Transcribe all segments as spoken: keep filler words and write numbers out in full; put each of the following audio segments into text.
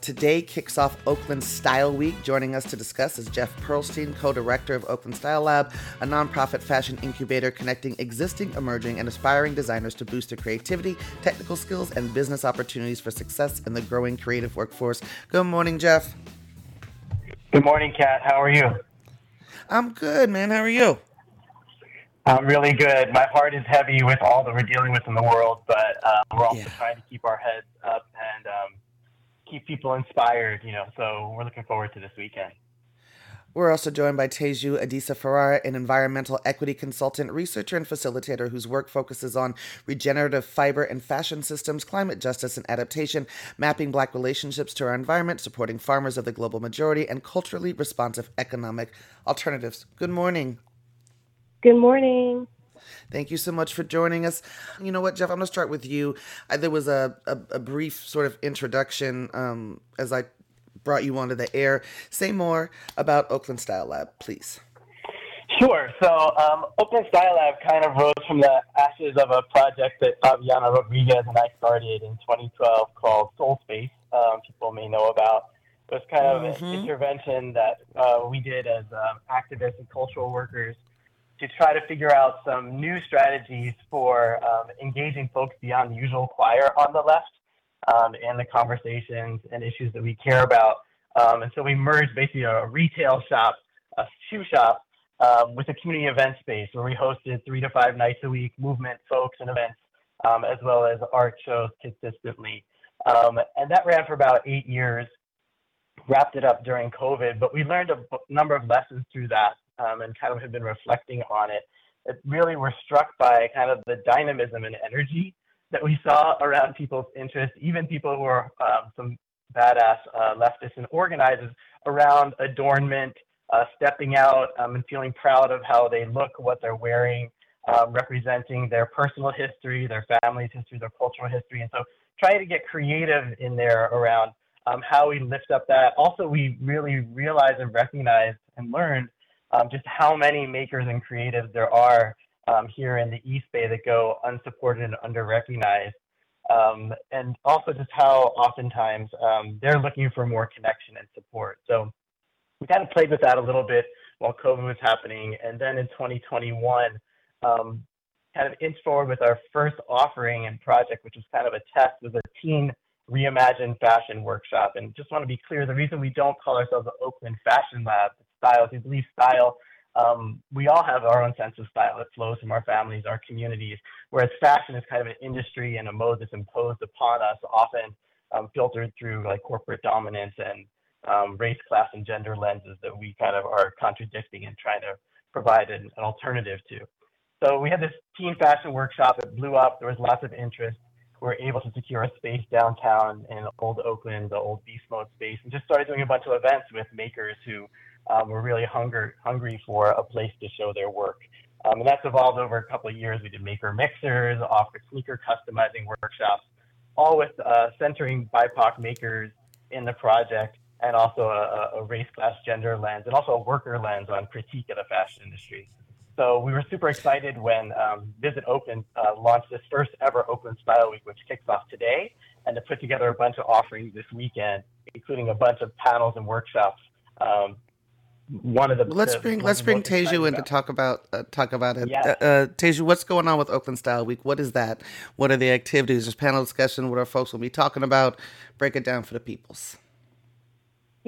Today kicks off Oakland Style Week. Joining us to discuss is Jeff Perlstein, co-director of Oakland Style Lab, a nonprofit fashion incubator connecting existing, emerging, and aspiring designers to boost their creativity, technical skills, and business opportunities for success in the growing creative workforce. Good morning, Jeff. Good morning, Kat. How are you? I'm good, man. How are you? I'm really good. My heart is heavy with all that we're dealing with in the world, but uh, we're also yeah. trying to keep our heads up and um, keep people inspired, you know, so we're looking forward to this weekend. We're also joined by Teju Adisa-Farrar, an environmental equity consultant, researcher, and facilitator whose work focuses on regenerative fiber and fashion systems, climate justice and adaptation, mapping Black relationships to our environment, supporting farmers of the global majority, and culturally responsive economic alternatives. Good morning. Good morning. Thank you so much for joining us. You know what, Jeff, I'm going to start with you. I, there was a, a, a brief sort of introduction um, as I brought you onto the air. Say more about Oakland Style Lab, please. Sure. So um, Oakland Style Lab kind of rose from the ashes of a project that Fabiana Rodriguez and I started in twenty twelve called Soul Space, um, people may know about. It was kind of mm-hmm. an intervention that uh, we did as um, activists and cultural workers to try to figure out some new strategies for um, engaging folks beyond the usual choir on the left um, and the conversations and issues that we care about. Um, and so we merged basically a retail shop, a shoe shop, um, with a community event space where we hosted three to five nights a week, movement, folks, and events, um, as well as art shows consistently. Um, and that ran for about eight years, wrapped it up during COVID, but we learned a b- number of lessons through that. Um, and kind of have been reflecting on it. It really we're struck by kind of the dynamism and energy that we saw around people's interest, even people who are um, some badass uh, leftists and organizers around adornment, uh, stepping out um, and feeling proud of how they look, what they're wearing, um, representing their personal history, their family's history, their cultural history. And so trying to get creative in there around um, how we lift up that. Also, we really realized and recognized and learned Um, just how many makers and creatives there are um, here in the East Bay that go unsupported and underrecognized, um, and also just how oftentimes um, they're looking for more connection and support. So we kind of played with that a little bit while COVID was happening, and then in twenty twenty-one, um, kind of inched forward with our first offering and project, which was kind of a test, was a teen reimagined fashion workshop. And just want to be clear, the reason we don't call ourselves the Oakland Fashion Lab styles. We believe style, um, we all have our own sense of style. It flows from our families, our communities, whereas fashion is kind of an industry and a mode that's imposed upon us, often um, filtered through like corporate dominance and um, race, class, and gender lenses that we kind of are contradicting and trying to provide an, an alternative to. So we had this teen fashion workshop. It blew up. There was lots of interest. We were able to secure a space downtown in old Oakland, the old Beast Mode space, and just started doing a bunch of events with makers who Um, we're really hunger, hungry for a place to show their work. Um, and that's evolved over a couple of years. We did maker mixers, offered sneaker customizing workshops, all with uh, centering B I P O C makers in the project and also a, a race, class, gender lens and also a worker lens on critique of the fashion industry. So we were super excited when um, Visit Oakland uh, launched this first ever Oakland Style Week, which kicks off today, and to put together a bunch of offerings this weekend, including a bunch of panels and workshops. Um, One of the let's the, bring let's bring Teju in about. to talk about uh, talk about it. Yes. Uh, uh, Teju, what's going on with Oakland Style Week? What is that? What are the activities? There's panel discussion. What are folks will be talking about? Break it down for the peoples.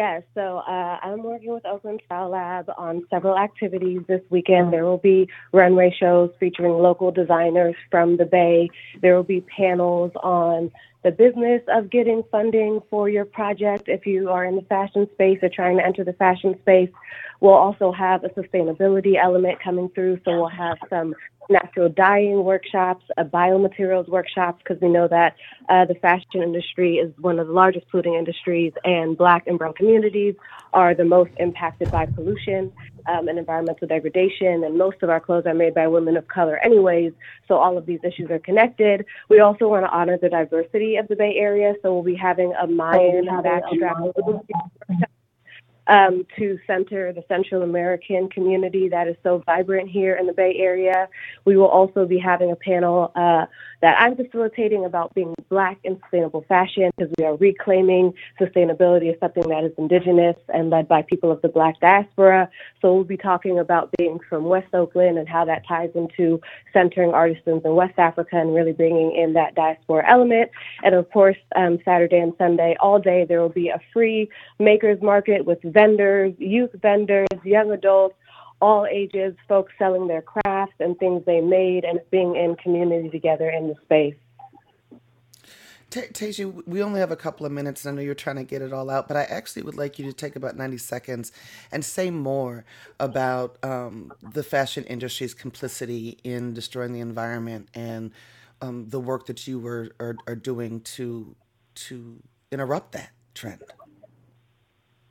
Yeah, so uh, I'm working with Oakland Style Lab on several activities this weekend. There will be runway shows featuring local designers from the Bay. There will be panels on the business of getting funding for your project if you are in the fashion space or trying to enter the fashion space. We'll also have a sustainability element coming through, so we'll have some natural dyeing workshops, a biomaterials workshops, because we know that uh, the fashion industry is one of the largest polluting industries, and Black and Brown communities are the most impacted by pollution um, and environmental degradation, and most of our clothes are made by women of color anyways, so all of these issues are connected. We also want to honor the diversity of the Bay Area, so we'll be having a Mayan backstrap workshop Um, to center the Central American community that is so vibrant here in the Bay Area. We will also be having a panel uh, that I'm facilitating about being Black in sustainable fashion, because we are reclaiming sustainability as something that is indigenous and led by people of the Black diaspora. So we'll be talking about being from West Oakland and how that ties into centering artisans in West Africa and really bringing in that diaspora element. And of course, um, Saturday and Sunday, all day, there will be a free makers market with vendors, youth vendors, young adults, all ages, folks selling their crafts and things they made, and being in community together in the space. Te- Teju, we only have a couple of minutes, and I know you're trying to get it all out, but I actually would like you to take about ninety seconds and say more about um, the fashion industry's complicity in destroying the environment and um, the work that you were are, are doing to to interrupt that trend.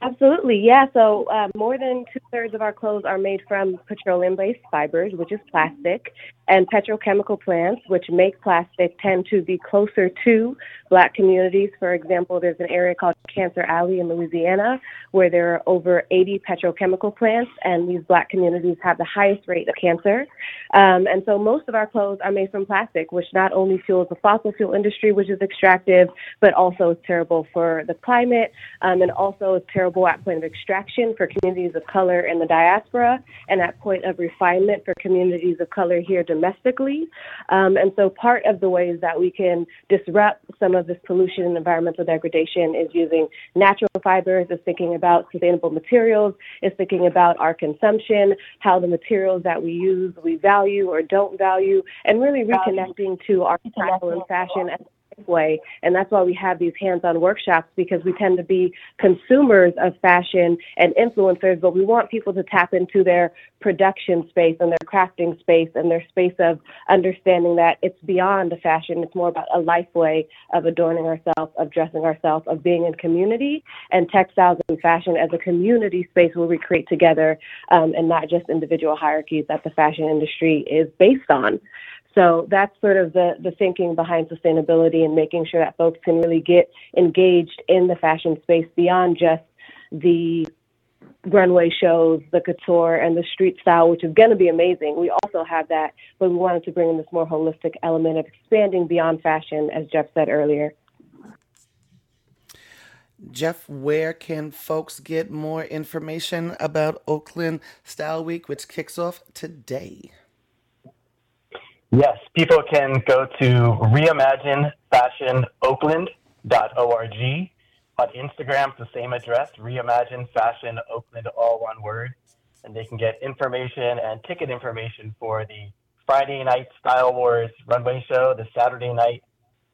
Absolutely, yeah. So uh, more than two-thirds of our clothes are made from petroleum-based fibers, which is plastic, and petrochemical plants, which make plastic, tend to be closer to Black communities. For example, there's an area called Cancer Alley in Louisiana, where there are over eighty petrochemical plants, and these Black communities have the highest rate of cancer. Um, and so most of our clothes are made from plastic, which not only fuels the fossil fuel industry, which is extractive, but also is terrible for the climate, um, and also is terrible at point of extraction for communities of color in the diaspora, and at point of refinement for communities of color here domestically. Um, and so part of the ways that we can disrupt some of this pollution and environmental degradation is using natural fibers, is thinking about sustainable materials, is thinking about our consumption, how the materials that we use we value or don't value, and really reconnecting to our style and fashion as way. And that's why we have these hands-on workshops, because we tend to be consumers of fashion and influencers, but we want people to tap into their production space and their crafting space and their space of understanding that it's beyond the fashion. It's more about a life way of adorning ourselves, of dressing ourselves, of being in community, and textiles and fashion as a community space where we create together, um, and not just individual hierarchies that the fashion industry is based on. So that's sort of the, the thinking behind sustainability and making sure that folks can really get engaged in the fashion space beyond just the runway shows, the couture, and the street style, which is going to be amazing. We also have that, but we wanted to bring in this more holistic element of expanding beyond fashion, as Jeff said earlier. Jeff, where can folks get more information about Oakland Style Week, which kicks off today? Yes, people can go to reimagine fashion oakland dot org. On Instagram, it's the same address, reimaginefashionoakland, all one word. And they can get information and ticket information for the Friday night Style Wars runway show, the Saturday night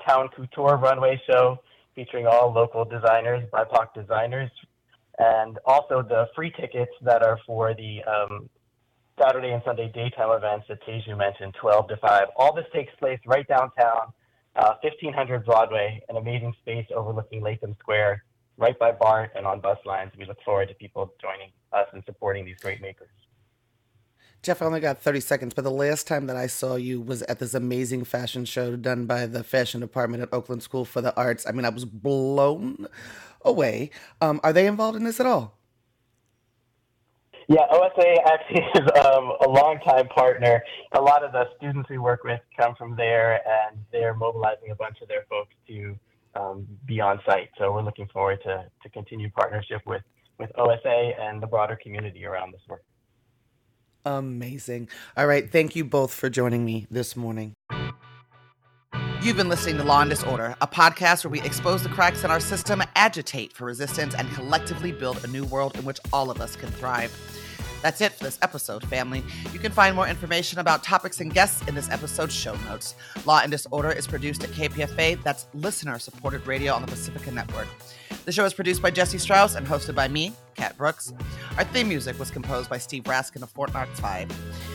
Town Couture runway show, featuring all local designers, B I P O C designers, and also the free tickets that are for the um, Saturday and Sunday daytime events that Teju mentioned, twelve to five. All this takes place right downtown, uh, fifteen hundred Broadway, an amazing space overlooking Latham Square, right by BART and on bus lines. We look forward to people joining us and supporting these great makers. Jeff, I only got thirty seconds, but the last time that I saw you was at this amazing fashion show done by the fashion department at Oakland School for the Arts. I mean, I was blown away. Um, are they involved in this at all? Yeah, O S A actually is um, a longtime partner. A lot of the students we work with come from there, and they're mobilizing a bunch of their folks to um, be on site. So we're looking forward to, to continue partnership with, with O S A and the broader community around this work. Amazing. All right, thank you both for joining me this morning. You've been listening to Law and Disorder, a podcast where we expose the cracks in our system, agitate for resistance, and collectively build a new world in which all of us can thrive. That's it for this episode, family. You can find more information about topics and guests in this episode's show notes. Law and Disorder is produced at K P F A. That's listener-supported radio on the Pacifica Network. The show is produced by Jesse Strauss and hosted by me, Kat Brooks. Our theme music was composed by Steve Raskin of Fort Knox Five.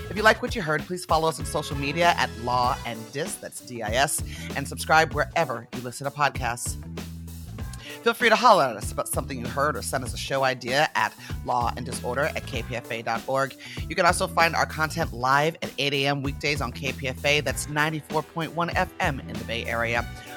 If you like what you heard, please follow us on social media at Law and Dis, that's D I S, and subscribe wherever you listen to podcasts. Feel free to holler at us about something you heard or send us a show idea at law and disorder at k p f a dot org. You can also find our content live at eight a.m. weekdays on K P F A. That's ninety-four point one F M in the Bay Area.